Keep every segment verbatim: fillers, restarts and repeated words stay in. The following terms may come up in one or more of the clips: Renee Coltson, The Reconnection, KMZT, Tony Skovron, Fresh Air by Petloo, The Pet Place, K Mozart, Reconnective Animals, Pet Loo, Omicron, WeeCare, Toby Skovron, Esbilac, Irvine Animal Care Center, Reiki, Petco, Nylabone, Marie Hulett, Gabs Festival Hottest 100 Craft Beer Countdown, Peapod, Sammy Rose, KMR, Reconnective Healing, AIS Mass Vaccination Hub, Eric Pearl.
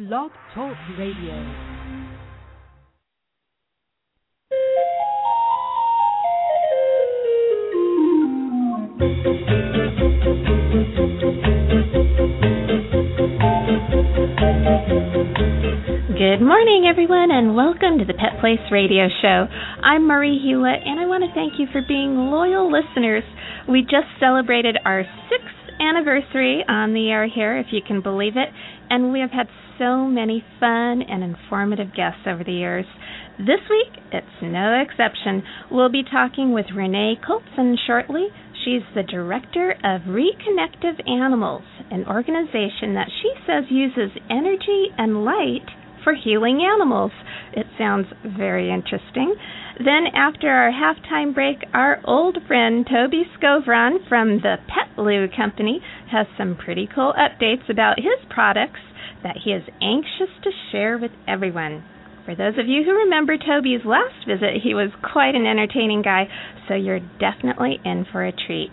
Blog Talk Radio. Good morning, everyone, and welcome to the Pet Place Radio Show. I'm Marie Hulett, and I want to thank you for being loyal listeners. We just celebrated our sixth anniversary on the air here, if you can believe it, and we have had so many fun and informative guests over the years. This week, it's no exception. We'll be talking with Renee Coltson shortly. She's the director of Reconnective Animals, an organization that she says uses energy and light for healing animals. It sounds very interesting. Then after our halftime break, our old friend Toby Skovron from the Pet Loo company has some pretty cool updates about his products that he is anxious to share with everyone. For those of you who remember Toby's last visit, he was quite an entertaining guy, so you're definitely in for a treat.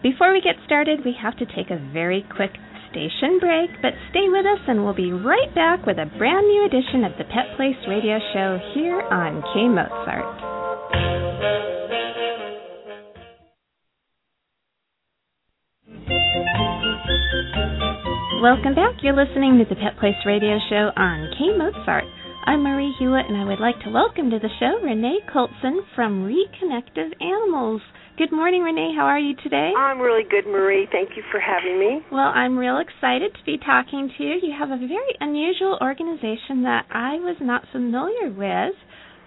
Before we get started, we have to take a very quick station break, but stay with us and we'll be right back with a brand new edition of the Pet Place Radio Show here on K Mozart. Welcome back. You're listening to the Pet Place Radio Show on K Mozart. I'm Marie Hulett, and I would like to welcome to the show Renee Coltson from Reconnective Animals. Good morning, Renee. How are you today? I'm really good, Marie. Thank you for having me. Well, I'm real excited to be talking to you. You have a very unusual organization that I was not familiar with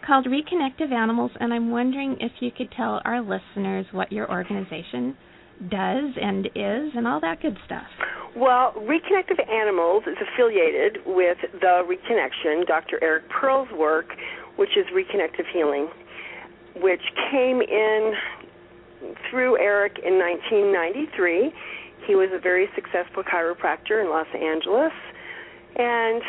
called Reconnective Animals, and I'm wondering if you could tell our listeners what your organization does and is and all that good stuff. Well, Reconnective Animals is affiliated with The Reconnection, Doctor Eric Pearl's work, which is Reconnective Healing, which came in through Eric in nineteen ninety-three. He was a very successful chiropractor in Los Angeles, and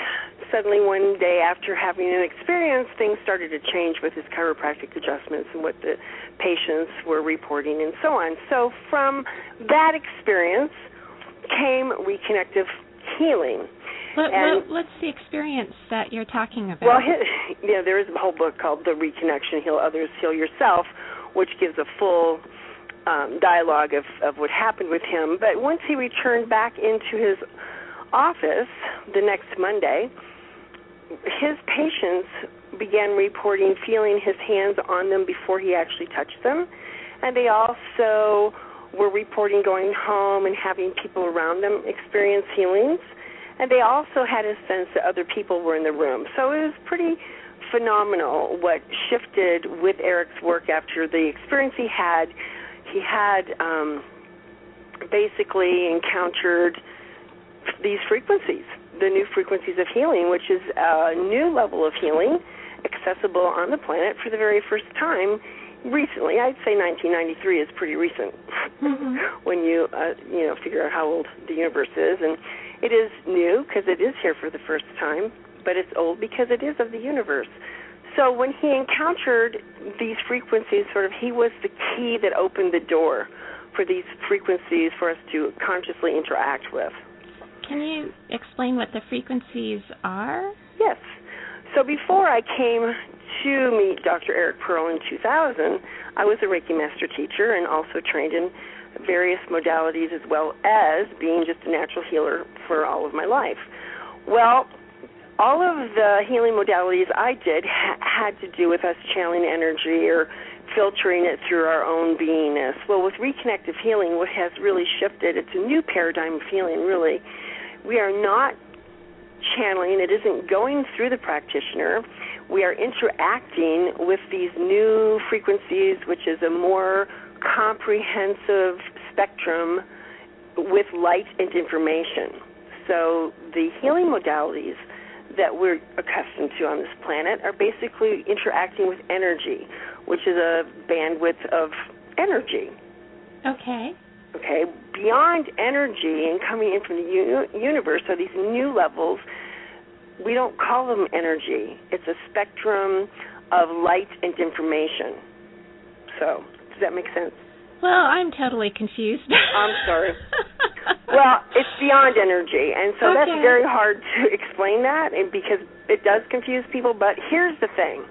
suddenly one day after having an experience, things started to change with his chiropractic adjustments and what the patients were reporting and so on. So from that experience came Reconnective Healing. What, what, what's the experience that you're talking about? Well, his, you know, there is a whole book called The Reconnection, Heal Others, Heal Yourself, which gives a full um, dialogue of, of what happened with him. But once he returned back into his office the next Monday, his patients began reporting feeling his hands on them before he actually touched them, and they also were reporting going home and having people around them experience healings, and they also had a sense that other people were in the room. So it was pretty phenomenal what shifted with Eric's work after the experience he had. He had um, basically encountered these frequencies, the new frequencies of healing, which is a new level of healing accessible on the planet for the very first time recently. I'd say nineteen ninety-three is pretty recent. Mm-hmm. When you, uh, you know, figure out how old the universe is. And it is new because it is here for the first time, but it's old because it is of the universe. So when he encountered these frequencies, sort of he was the key that opened the door for these frequencies for us to consciously interact with. Can you explain what the frequencies are? Yes. So before I came to meet Doctor Eric Pearl in two thousand, I was a Reiki master teacher and also trained in various modalities as well as being just a natural healer for all of my life. Well, all of the healing modalities I did ha- had to do with us channeling energy or filtering it through our own beingness. Well, with Reconnective Healing, what has really shifted, it's a new paradigm of healing, really. We are not channeling. It isn't going through the practitioner. We are interacting with these new frequencies, which is a more comprehensive spectrum with light and information. So the healing modalities that we're accustomed to on this planet are basically interacting with energy, which is a bandwidth of energy. Okay. Okay, beyond energy and coming in from the u- universe are these new levels. We don't call them energy. It's a spectrum of light and information. So, does that make sense? Well, I'm totally confused. I'm sorry. Well, it's beyond energy, and so okay. that's very hard to explain that because it does confuse people. But here's the thing.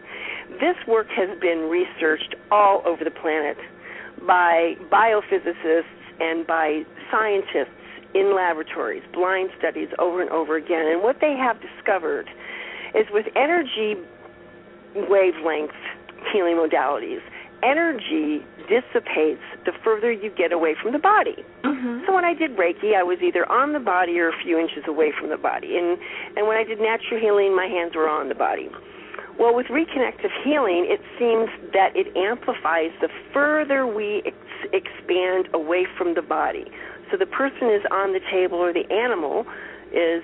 This work has been researched all over the planet by biophysicists and by scientists in laboratories, blind studies over and over again. And what they have discovered is with energy wavelength healing modalities, energy dissipates the further you get away from the body. Mm-hmm. So when I did Reiki, I was either on the body or a few inches away from the body. And, and when I did natural healing, my hands were on the body. Well, with Reconnective Healing, it seems that it amplifies the further we ex- expand away from the body. So the person is on the table or the animal is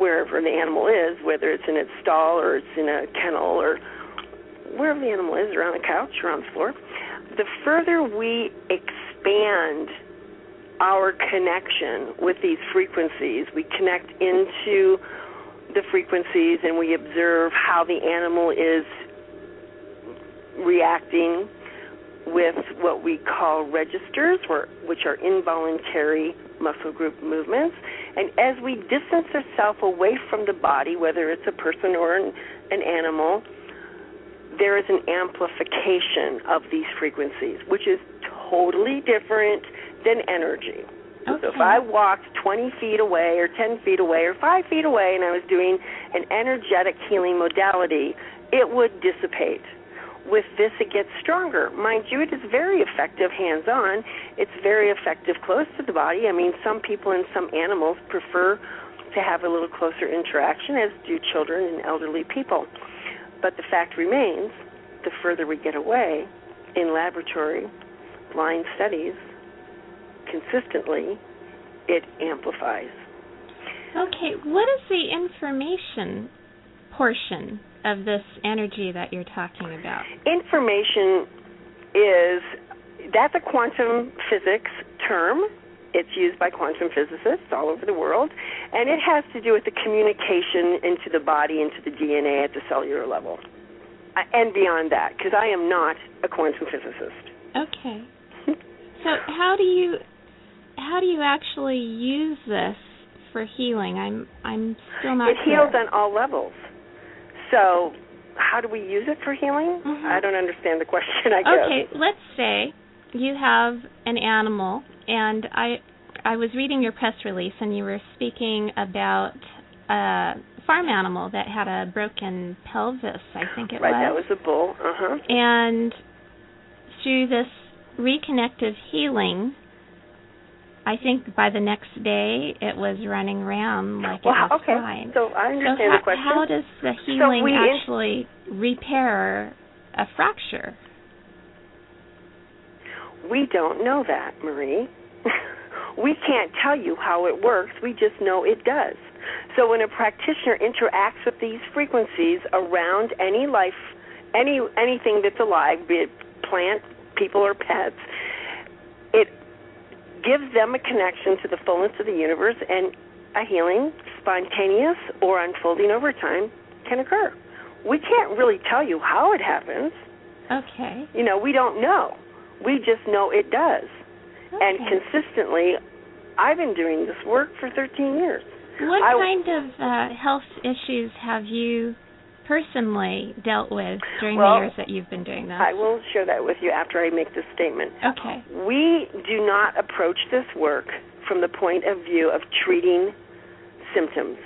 wherever the animal is, whether it's in its stall or it's in a kennel or wherever the animal is, around the couch or on the floor. The further we expand our connection with these frequencies, we connect into the frequencies and we observe how the animal is reacting with what we call registers, which are involuntary muscle group movements. And as we distance ourselves away from the body, whether it's a person or an, an animal, there is an amplification of these frequencies, which is totally different than energy. Okay. So if I walked twenty feet away or ten feet away or five feet away and I was doing an energetic healing modality, it would dissipate. With this, it gets stronger. Mind you, it is very effective hands-on. It's very effective close to the body. I mean, some people and some animals prefer to have a little closer interaction, as do children and elderly people. But the fact remains, the further we get away in laboratory, blind studies, consistently, it amplifies. Okay, what is the information portion of this energy that you're talking about? Information is, that's a quantum physics term. It's used by quantum physicists all over the world, and it has to do with the communication into the body, into the D N A at the cellular level, and beyond that, because I am not a quantum physicist. Okay. So how do you how do you actually use this for healing? I'm I'm still not. It heals clear. On all levels. So how do we use it for healing? Mm-hmm. I don't understand the question, I guess. Okay, let's say you have an animal, and I I was reading your press release, and you were speaking about a farm animal that had a broken pelvis, I think it right, was. Right, that was a bull. Uh-huh. And through this reconnective healing, I think by the next day it was running around like it well, was okay. fine. So I understand so how, the question. How does the healing so actually in- repair a fracture? We don't know that, Marie. We can't tell you how it works. We just know it does. So when a practitioner interacts with these frequencies around any life, any anything that's alive, be it plant, people, or pets, it gives them a connection to the fullness of the universe, and a healing, spontaneous or unfolding over time, can occur. We can't really tell you how it happens. Okay. You know, we don't know. We just know it does. Okay. And consistently, I've been doing this work for thirteen years. What I, kind of uh, health issues have you personally dealt with during well, the years that you've been doing this? I will share that with you after I make this statement. Okay. We do not approach this work from the point of view of treating symptoms.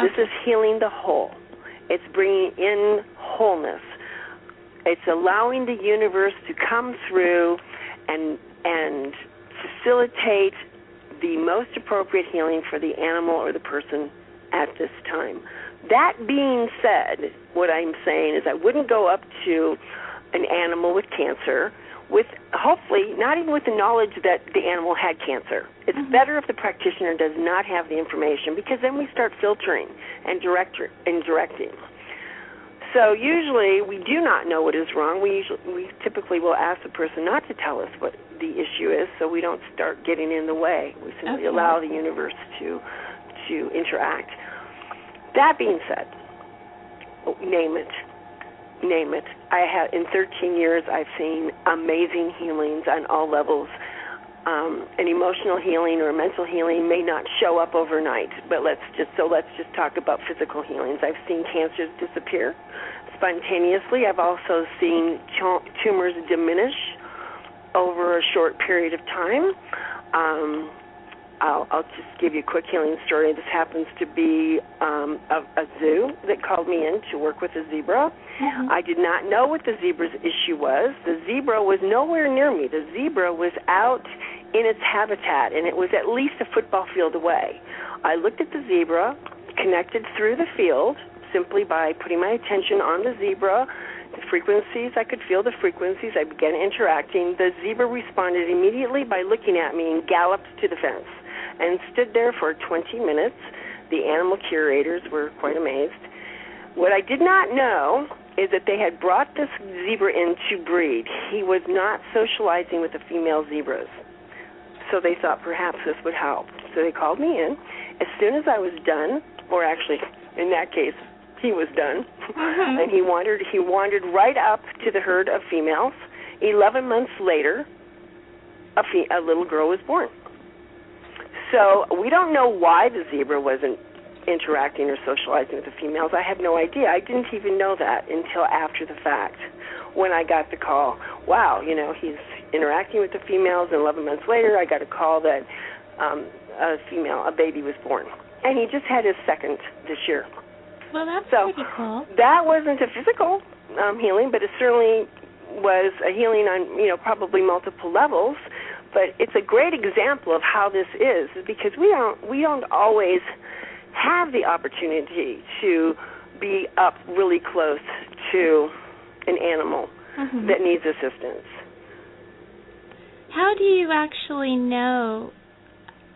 Okay. This is healing the whole. It's bringing in wholeness. It's allowing the universe to come through and and facilitate the most appropriate healing for the animal or the person at this time. That being said, what I'm saying is I wouldn't go up to an animal with cancer with, hopefully, not even with the knowledge that the animal had cancer. It's mm-hmm. better if the practitioner does not have the information, because then we start filtering and, direct, and directing. So usually we do not know what is wrong. We usually, we typically will ask the person not to tell us what the issue is, so we don't start getting in the way. We simply okay. allow the universe to to interact. That being said, name it. name it. I have, in thirteen years, I've seen amazing healings on all levels. Um, an emotional healing or mental healing may not show up overnight, but let's just so let's just talk about physical healings. I've seen cancers disappear spontaneously. I've also seen ch- tumors diminish over a short period of time. Um, I'll, I'll just give you a quick healing story. This happens to be um, a, a zoo that called me in to work with a zebra. Mm-hmm. I did not know what the zebra's issue was. The zebra was nowhere near me. The zebra was out in its habitat, and it was at least a football field away. I looked at the zebra, connected through the field, simply by putting my attention on the zebra, the frequencies. I could feel the frequencies. I began interacting. The zebra responded immediately by looking at me and galloped to the fence and stood there for twenty minutes. The animal curators were quite amazed. What I did not know is that they had brought this zebra in to breed. He was not socializing with the female zebras. So they thought perhaps this would help. So they called me in. As soon as I was done, or actually, in that case, he was done, mm-hmm. and he wandered, he wandered right up to the herd of females. Eleven months later, a, fe- a little girl was born. So we don't know why the zebra wasn't interacting or socializing with the females. I have no idea. I didn't even know that until after the fact when I got the call. Wow, you know, he's interacting with the females, and eleven months later I got a call that um, a female, a baby was born. And he just had his second this year. Well, that's so pretty cool. That wasn't a physical um, healing, but it certainly was a healing on, you know, probably multiple levels. But it's a great example of how this is, because we don't we don't always have the opportunity to be up really close to an animal mm-hmm. that needs assistance. How do you actually know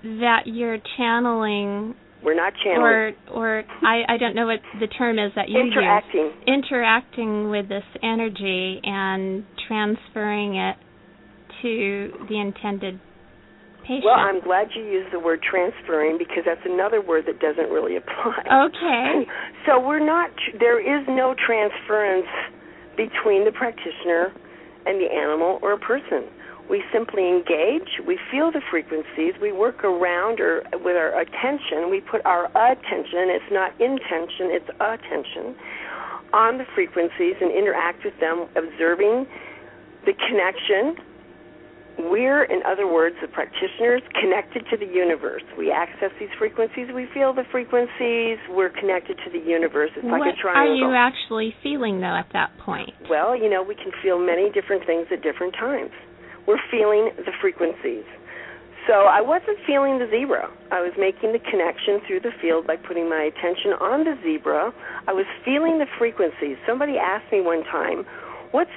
that you're channeling? We're not channeling. Or, or I, I don't know what the term is that you interacting. use. Interacting. Interacting with this energy and transferring it to the intended patient. Well, I'm glad you used the word transferring, because that's another word that doesn't really apply. Okay. So we're not, there is no transference between the practitioner and the animal or a person. We simply engage, we feel the frequencies, we work around or with our attention, we put our attention, it's not intention, it's attention, on the frequencies and interact with them, observing the connection. We're, in other words, the practitioners connected to the universe. We access these frequencies. We feel the frequencies. We're connected to the universe. It's like a triangle. What are you actually feeling, though, at that point? Well, you know, we can feel many different things at different times. We're feeling the frequencies. So I wasn't feeling the zebra. I was making the connection through the field by putting my attention on the zebra. I was feeling the frequencies. Somebody asked me one time, what's...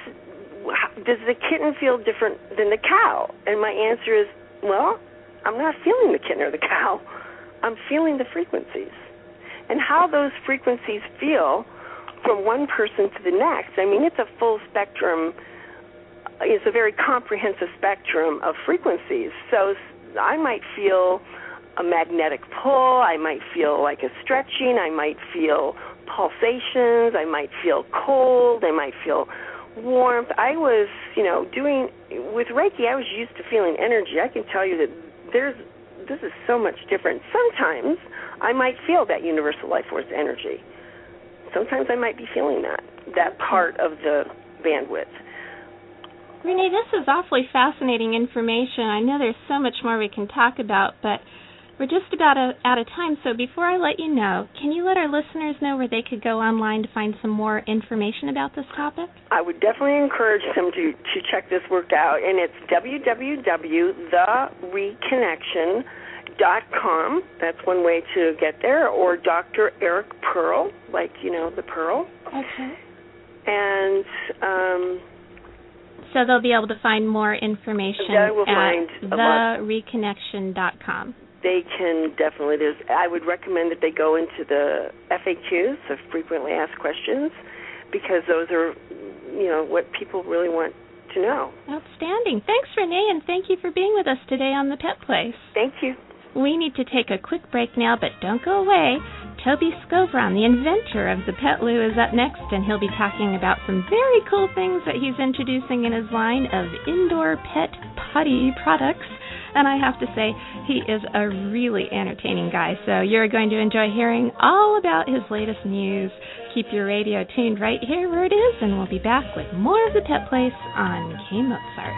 does the kitten feel different than the cow? And my answer is, well, I'm not feeling the kitten or the cow. I'm feeling the frequencies. And how those frequencies feel from one person to the next, I mean, it's a full spectrum. It's a very comprehensive spectrum of frequencies. So I might feel a magnetic pull. I might feel like a stretching. I might feel pulsations. I might feel cold. I might feel warmth. I was, you know, doing, with Reiki, I was used to feeling energy. I can tell you that there's, this is so much different. Sometimes I might feel that universal life force energy. Sometimes I might be feeling that, that part of the bandwidth. Renee, this is awfully fascinating information. I know there's so much more we can talk about, but we're just about out of time, so before I let you know, can you let our listeners know where they could go online to find some more information about this topic? I would definitely encourage them to, to check this work out, and it's w w w dot the reconnection dot com. That's one way to get there, or Doctor Eric Pearl, like, you know, the Pearl. Okay. And... Um, so they'll be able to find more information at the reconnection dot com. They can definitely, there's, I would recommend that they go into the F A Qs, the frequently asked questions, because those are, you know, what people really want to know. Outstanding. Thanks, Renee, and thank you for being with us today on The Pet Place. Thank you. We need to take a quick break now, but don't go away. Toby Skovron, the inventor of the Pet Loo, is up next, and he'll be talking about some very cool things that he's introducing in his line of indoor pet potty products. And I have to say, he is a really entertaining guy, so you're going to enjoy hearing all about his latest news. Keep your radio tuned right here where it is, and we'll be back with more of The Pet Place on K Mozart.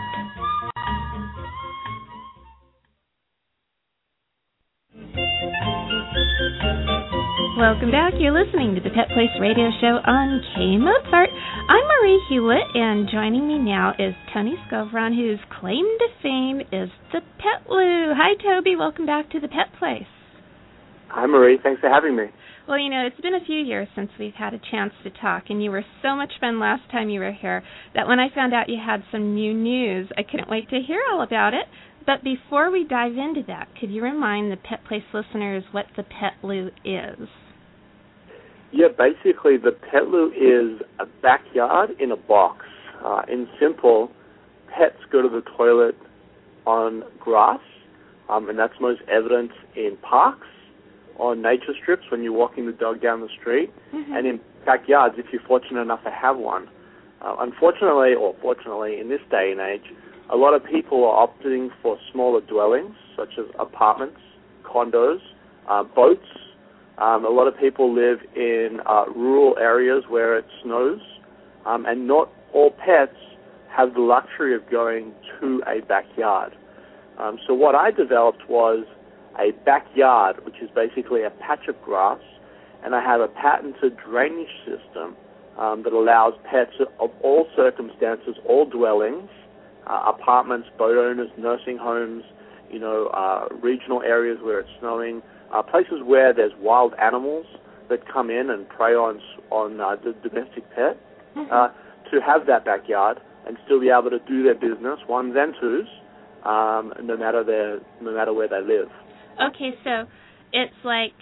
Welcome back. You're listening to the Pet Place Radio Show on K Mozart. I'm Marie Hulett, and joining me now is Tony Skovron, whose claim to fame is the Pet Loo. Hi, Toby. Welcome back to the Pet Place. Hi, Marie. Thanks for having me. Well, you know, it's been a few years since we've had a chance to talk, and you were so much fun last time you were here that when I found out you had some new news, I couldn't wait to hear all about it. But before we dive into that, could you remind the Pet Place listeners what the Pet Loo is? Yeah, basically the Pet Loo is a backyard in a box. Uh, in simple, pets go to the toilet on grass, um, and that's most evident in parks, on nature strips when you're walking the dog down the street, mm-hmm. and in backyards if you're fortunate enough to have one. Uh, unfortunately, or fortunately, in this day and age, a lot of people are opting for smaller dwellings, such as apartments, condos, uh, boats. Um, a lot of people live in uh, rural areas where it snows, um, and not all pets have the luxury of going to a backyard. Um, so what I developed was a backyard, which is basically a patch of grass, and I have a patented drainage system um, that allows pets of all circumstances, all dwellings, Uh, apartments, boat owners, nursing homes, you know, uh, regional areas where it's snowing, uh, places where there's wild animals that come in and prey on on uh, the domestic pet, mm-hmm. uh, to have that backyard and still be able to do their business, ones and twos, um, no matter their no matter where they live. Okay, so it's like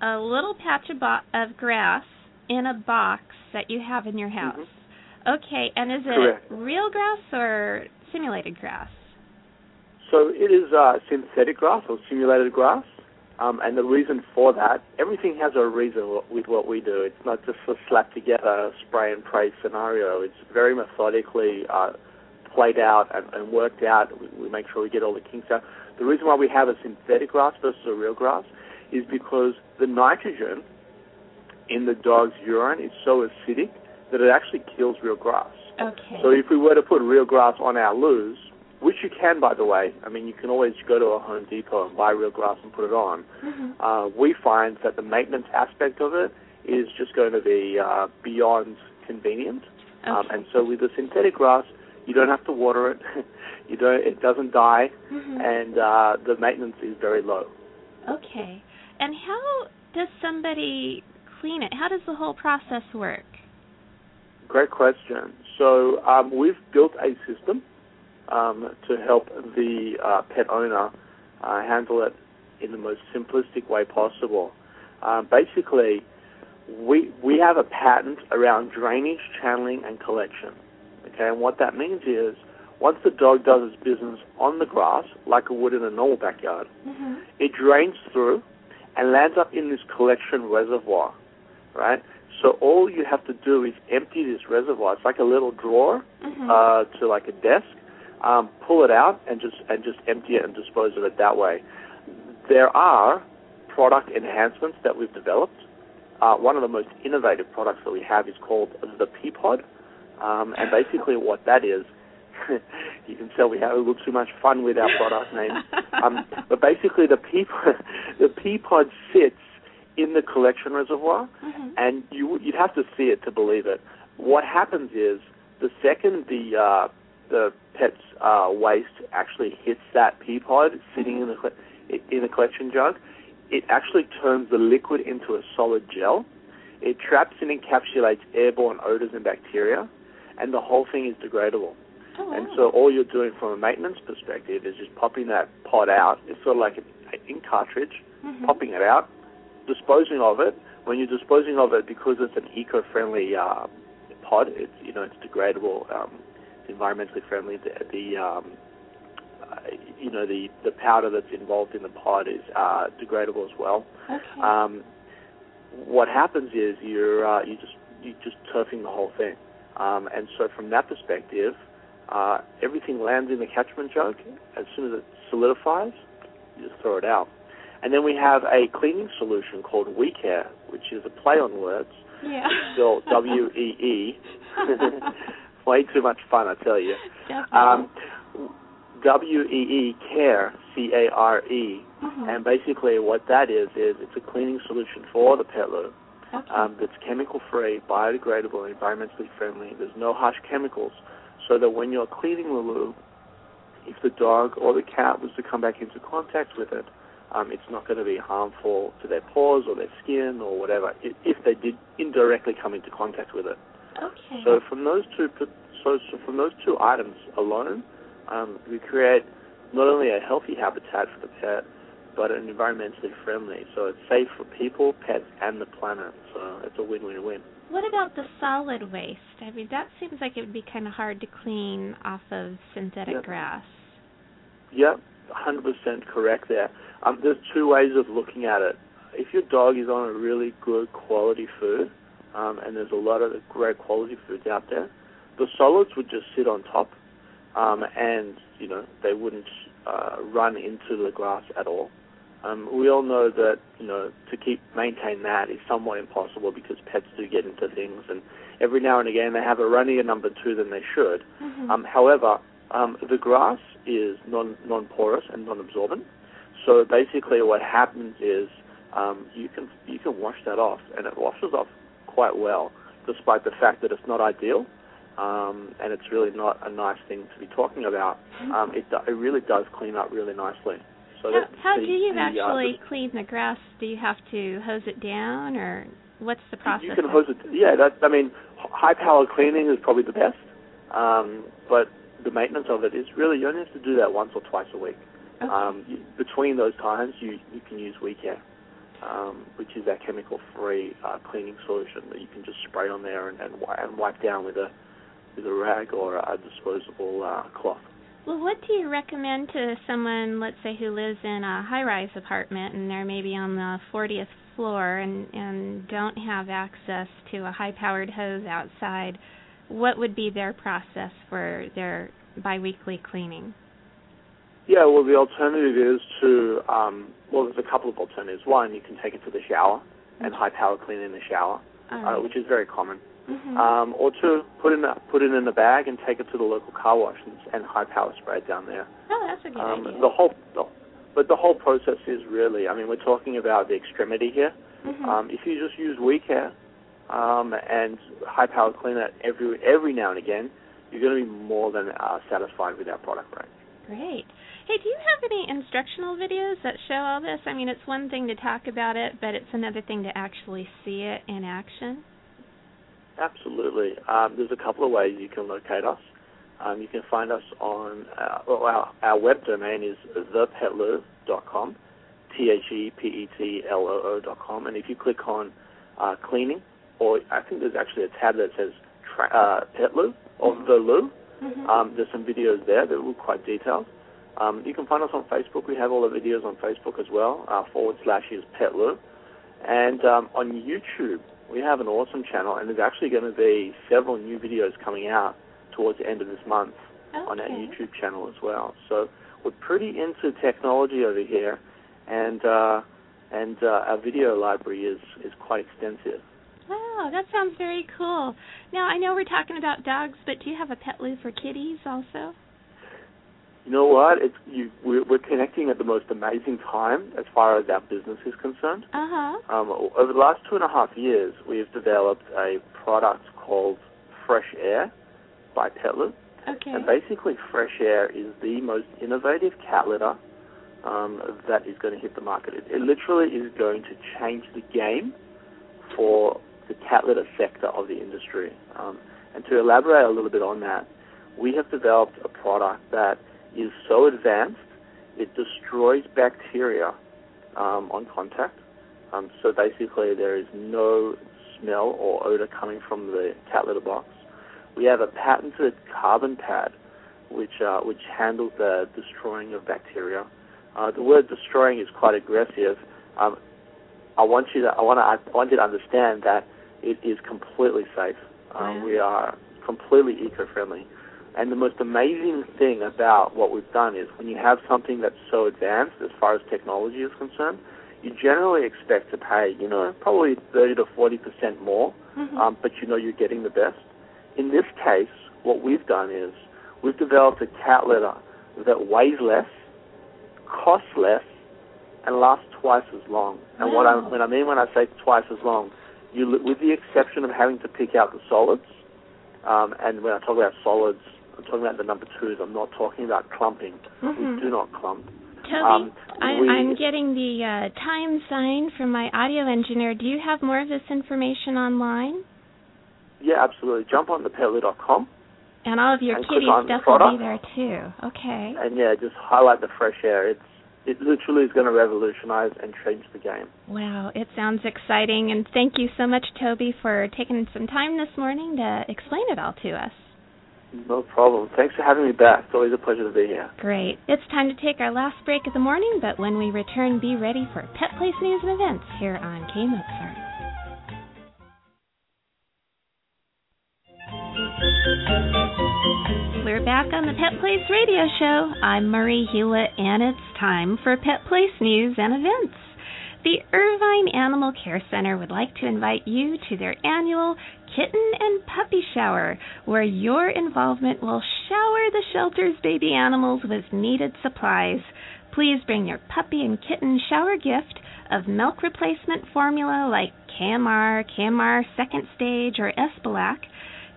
a little patch of, bo- of grass in a box that you have in your house. Mm-hmm. Okay, and is it Correct. real grass or simulated grass? So it is uh, synthetic grass or simulated grass, um, and the reason for that, everything has a reason with what we do. It's not just a slap-together, spray-and-pray scenario. It's very methodically uh, played out and, and worked out. We, we make sure we get all the kinks out. The reason why we have a synthetic grass versus a real grass is because the nitrogen in the dog's urine is so acidic that it actually kills real grass. Okay. So if we were to put real grass on our loos, which you can, by the way, I mean, you can always go to a Home Depot and buy real grass and put it on, mm-hmm. uh, we find that the maintenance aspect of it is just going to be uh, beyond convenient. Okay. Um, and so with the synthetic grass, you don't have to water it, you don't, it doesn't die, mm-hmm. and uh, the maintenance is very low. Okay. And how does somebody clean it? How does the whole process work? Great question. So um, we've built a system um, to help the uh, pet owner uh, handle it in the most simplistic way possible. Uh, basically, we we have a patent around drainage, channeling, and collection. Okay, and what that means is once the dog does its business on the grass, like it would in a normal backyard, mm-hmm. it drains through and lands up in this collection reservoir, right? So all you have to do is empty this reservoir. It's like a little drawer, mm-hmm. uh, to like a desk. Um, pull it out and just and just empty it and dispose of it that way. There are product enhancements that we've developed. Uh, one of the most innovative products that we have is called the Peapod, um, and basically what that is, you can tell we have a little too much fun with our product name. Um, but basically the Peapod, the Peapod sits in the collection reservoir, mm-hmm. and you, you'd have to see it to believe it. What happens is the second the uh, the pet's uh, waste actually hits that pea pod sitting mm-hmm. in the in the collection jug, it actually turns the liquid into a solid gel. It traps and encapsulates airborne odors and bacteria, and the whole thing is degradable. Oh, wow. And so all you're doing from a maintenance perspective is just popping that pod out. It's sort of like an ink cartridge, mm-hmm. popping it out, disposing of it. When you're disposing of it, because it's an eco-friendly uh, pod, it's, you know, it's degradable, um, it's environmentally friendly. The, the um, uh, you know, the, the powder that's involved in the pod is uh, degradable as well. Okay. Um, what happens is you're uh, you just you just turfing the whole thing, um, and so from that perspective, uh, everything lands in the catchment jug. As soon as it solidifies, you just throw it out. And then we have a cleaning solution called WeeCare, which is a play on words. Yeah. It's spelled W E E. Way too much fun, I tell you. Um, W E E care, C A R E, mm-hmm. and basically what that is is it's a cleaning solution for the pet loo. Okay. Um, that's chemical-free, biodegradable, and environmentally friendly. There's no harsh chemicals, so that when you're cleaning the loo, if the dog or the cat was to come back into contact with it, um, it's not going to be harmful to their paws or their skin or whatever, if they did indirectly come into contact with it. Okay. So from those two, so from those two items alone, um, we create not only a healthy habitat for the pet, but an environmentally friendly. So it's safe for people, pets, and the planet. So it's a win-win-win. What about the solid waste? I mean, that seems like it would be kind of hard to clean off of synthetic yep. grass. Yep, one hundred percent correct there. Um, there's two ways of looking at it. If your dog is on a really good quality food, Um, and there's a lot of great quality foods out there, the solids would just sit on top, um, and, you know, they wouldn't uh, run into the grass at all. Um, we all know that, you know, to keep maintain that is somewhat impossible because pets do get into things, and every now and again they have a runnier number two than they should. Mm-hmm. Um, however, um, the grass is non, non-porous and non-absorbent, so basically what happens is um, you can you can wash that off, and it washes off quite well, despite the fact that it's not ideal, um, and it's really not a nice thing to be talking about. Um, it, do, it really does clean up really nicely. So how how the, do you the, actually uh, clean the grass? Do you have to hose it down, or what's the process? You can hose it. Yeah, that, I mean, high-power cleaning is probably the best, um, but the maintenance of it is really you only have to do that once or twice a week. Okay. Um, you, between those times, you, you can use WeeCare. Um, which is that chemical-free uh, cleaning solution that you can just spray on there and, and, and wipe down with a with a rag or a disposable uh, cloth. Well, what do you recommend to someone, let's say, who lives in a high-rise apartment and they're maybe on the fortieth floor and, and don't have access to a high-powered hose outside? What would be their process for their biweekly cleaning? Yeah, well, the alternative is to, um, well, there's a couple of alternatives. One, you can take it to the shower and high-power clean in the shower, right. uh, which is very common. Mm-hmm. Um, or two, put, in a, put it in a bag and take it to the local car wash and, and high-power spray it down there. Oh, that's a good um, idea. The whole, the, but the whole process is really, I mean, we're talking about the extremity here. Mm-hmm. Um, if you just use WeeCare um, and high-power clean it every, every now and again, you're going to be more than uh, satisfied with that product range. Great. Hey, do you have any instructional videos that show all this? I mean, it's one thing to talk about it, but it's another thing to actually see it in action. Absolutely. Um, there's a couple of ways you can locate us. Um, you can find us on uh, well, our, our web domain is the pet loo dot com, T H E P E T L O O dot com, and if you click on uh, cleaning, or I think there's actually a tab that says tra- uh, Pet Loo or mm-hmm. The Loo. Mm-hmm. Um, there's some videos there that were quite detailed. Um, you can find us on Facebook. We have all the videos on Facebook as well, uh, forward slash is Pet Loo. And um, on YouTube, we have an awesome channel, and there's actually going to be several new videos coming out towards the end of this month okay. on our YouTube channel as well. So we're pretty into technology over here, and uh, and uh, our video library is, is quite extensive. Wow, that sounds very cool. Now, I know we're talking about dogs, but do you have a pet loo for kitties also? You know what? It's you, we're, we're connecting at the most amazing time as far as our business is concerned. Uh-huh. Um, over the last two and a half years, we've developed a product called Fresh Air by Petloo. Okay. And basically, Fresh Air is the most innovative cat litter um, that is going to hit the market. It, it literally is going to change the game for the cat litter sector of the industry. Um, and to elaborate a little bit on that, we have developed a product that is so advanced, it destroys bacteria um, on contact. Um, so basically there is no smell or odor coming from the cat litter box. We have a patented carbon pad which, uh, which handles the destroying of bacteria. Uh, the word destroying is quite aggressive. Um, I want you to I want to I want you to understand that it is completely safe. Um, yeah. We are completely eco-friendly, and the most amazing thing about what we've done is when you have something that's so advanced as far as technology is concerned, you generally expect to pay, you know, probably thirty to forty percent more, mm-hmm. um, but you know you're getting the best. In this case, what we've done is we've developed a cat litter that weighs less, costs less, and lasts twice as long. And wow. what I when I mean when I say twice as long, you, with the exception of having to pick out the solids, um, and when I talk about solids, I'm talking about the number twos. I'm not talking about clumping. Mm-hmm. We do not clump. Toby, um, I, we, I'm getting the uh, time sign from my audio engineer. Do you have more of this information online? Yeah, absolutely. Jump on the pet loo dot com. And all of your kitty stuff will be there, too. Okay. And, yeah, just highlight the fresh air. It's, it literally is going to revolutionize and change the game. Wow, it sounds exciting. And thank you so much, Toby, for taking some time this morning to explain it all to us. No problem. Thanks for having me back. It's always a pleasure to be here. Great. It's time to take our last break of the morning, but when we return, be ready for Pet Place News and Events here on K M Z T. We're back on the Pet Place Radio Show. I'm Marie Hulett, and it's time for Pet Place News and Events. The Irvine Animal Care Center would like to invite you to their annual Kitten and Puppy Shower, where your involvement will shower the shelter's baby animals with needed supplies. Please bring your puppy and kitten shower gift of milk replacement formula like K M R, K M R Second Stage, or Esbilac,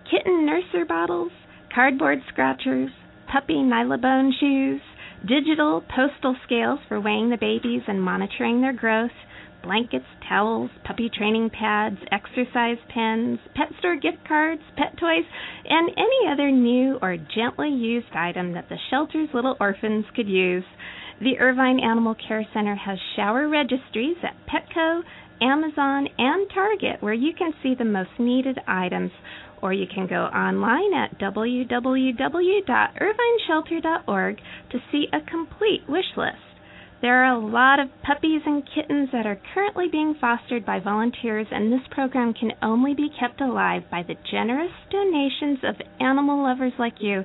kitten nurser bottles, cardboard scratchers, puppy Nylabone shoes, digital postal scales for weighing the babies and monitoring their growth, blankets, towels, puppy training pads, exercise pens, pet store gift cards, pet toys, and any other new or gently used item that the shelter's little orphans could use. The Irvine Animal Care Center has shower registries at Petco, Amazon, and Target where you can see the most needed items. Or you can go online at w w w dot irvine shelter dot org to see a complete wish list. There are a lot of puppies and kittens that are currently being fostered by volunteers, and this program can only be kept alive by the generous donations of animal lovers like you.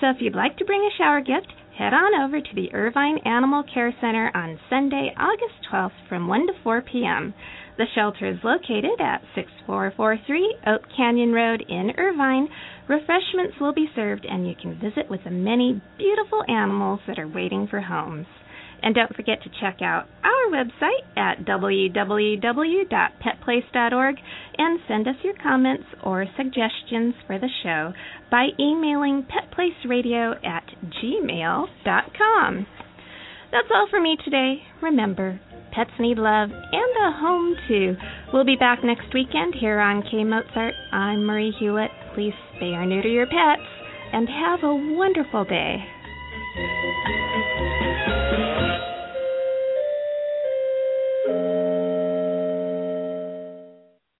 So if you'd like to bring a shower gift, head on over to the Irvine Animal Care Center on Sunday, August twelfth from one to four p.m. The shelter is located at six four four three Oak Canyon Road in Irvine. Refreshments will be served, and you can visit with the many beautiful animals that are waiting for homes. And don't forget to check out our website at w w w dot pet place dot org and send us your comments or suggestions for the show by emailing pet place radio at gmail dot com. That's all for me today. Remember, pets need love and a home, too. We'll be back next weekend here on K Mozart. I'm Marie Hulett. Please stay or neuter your pets and have a wonderful day.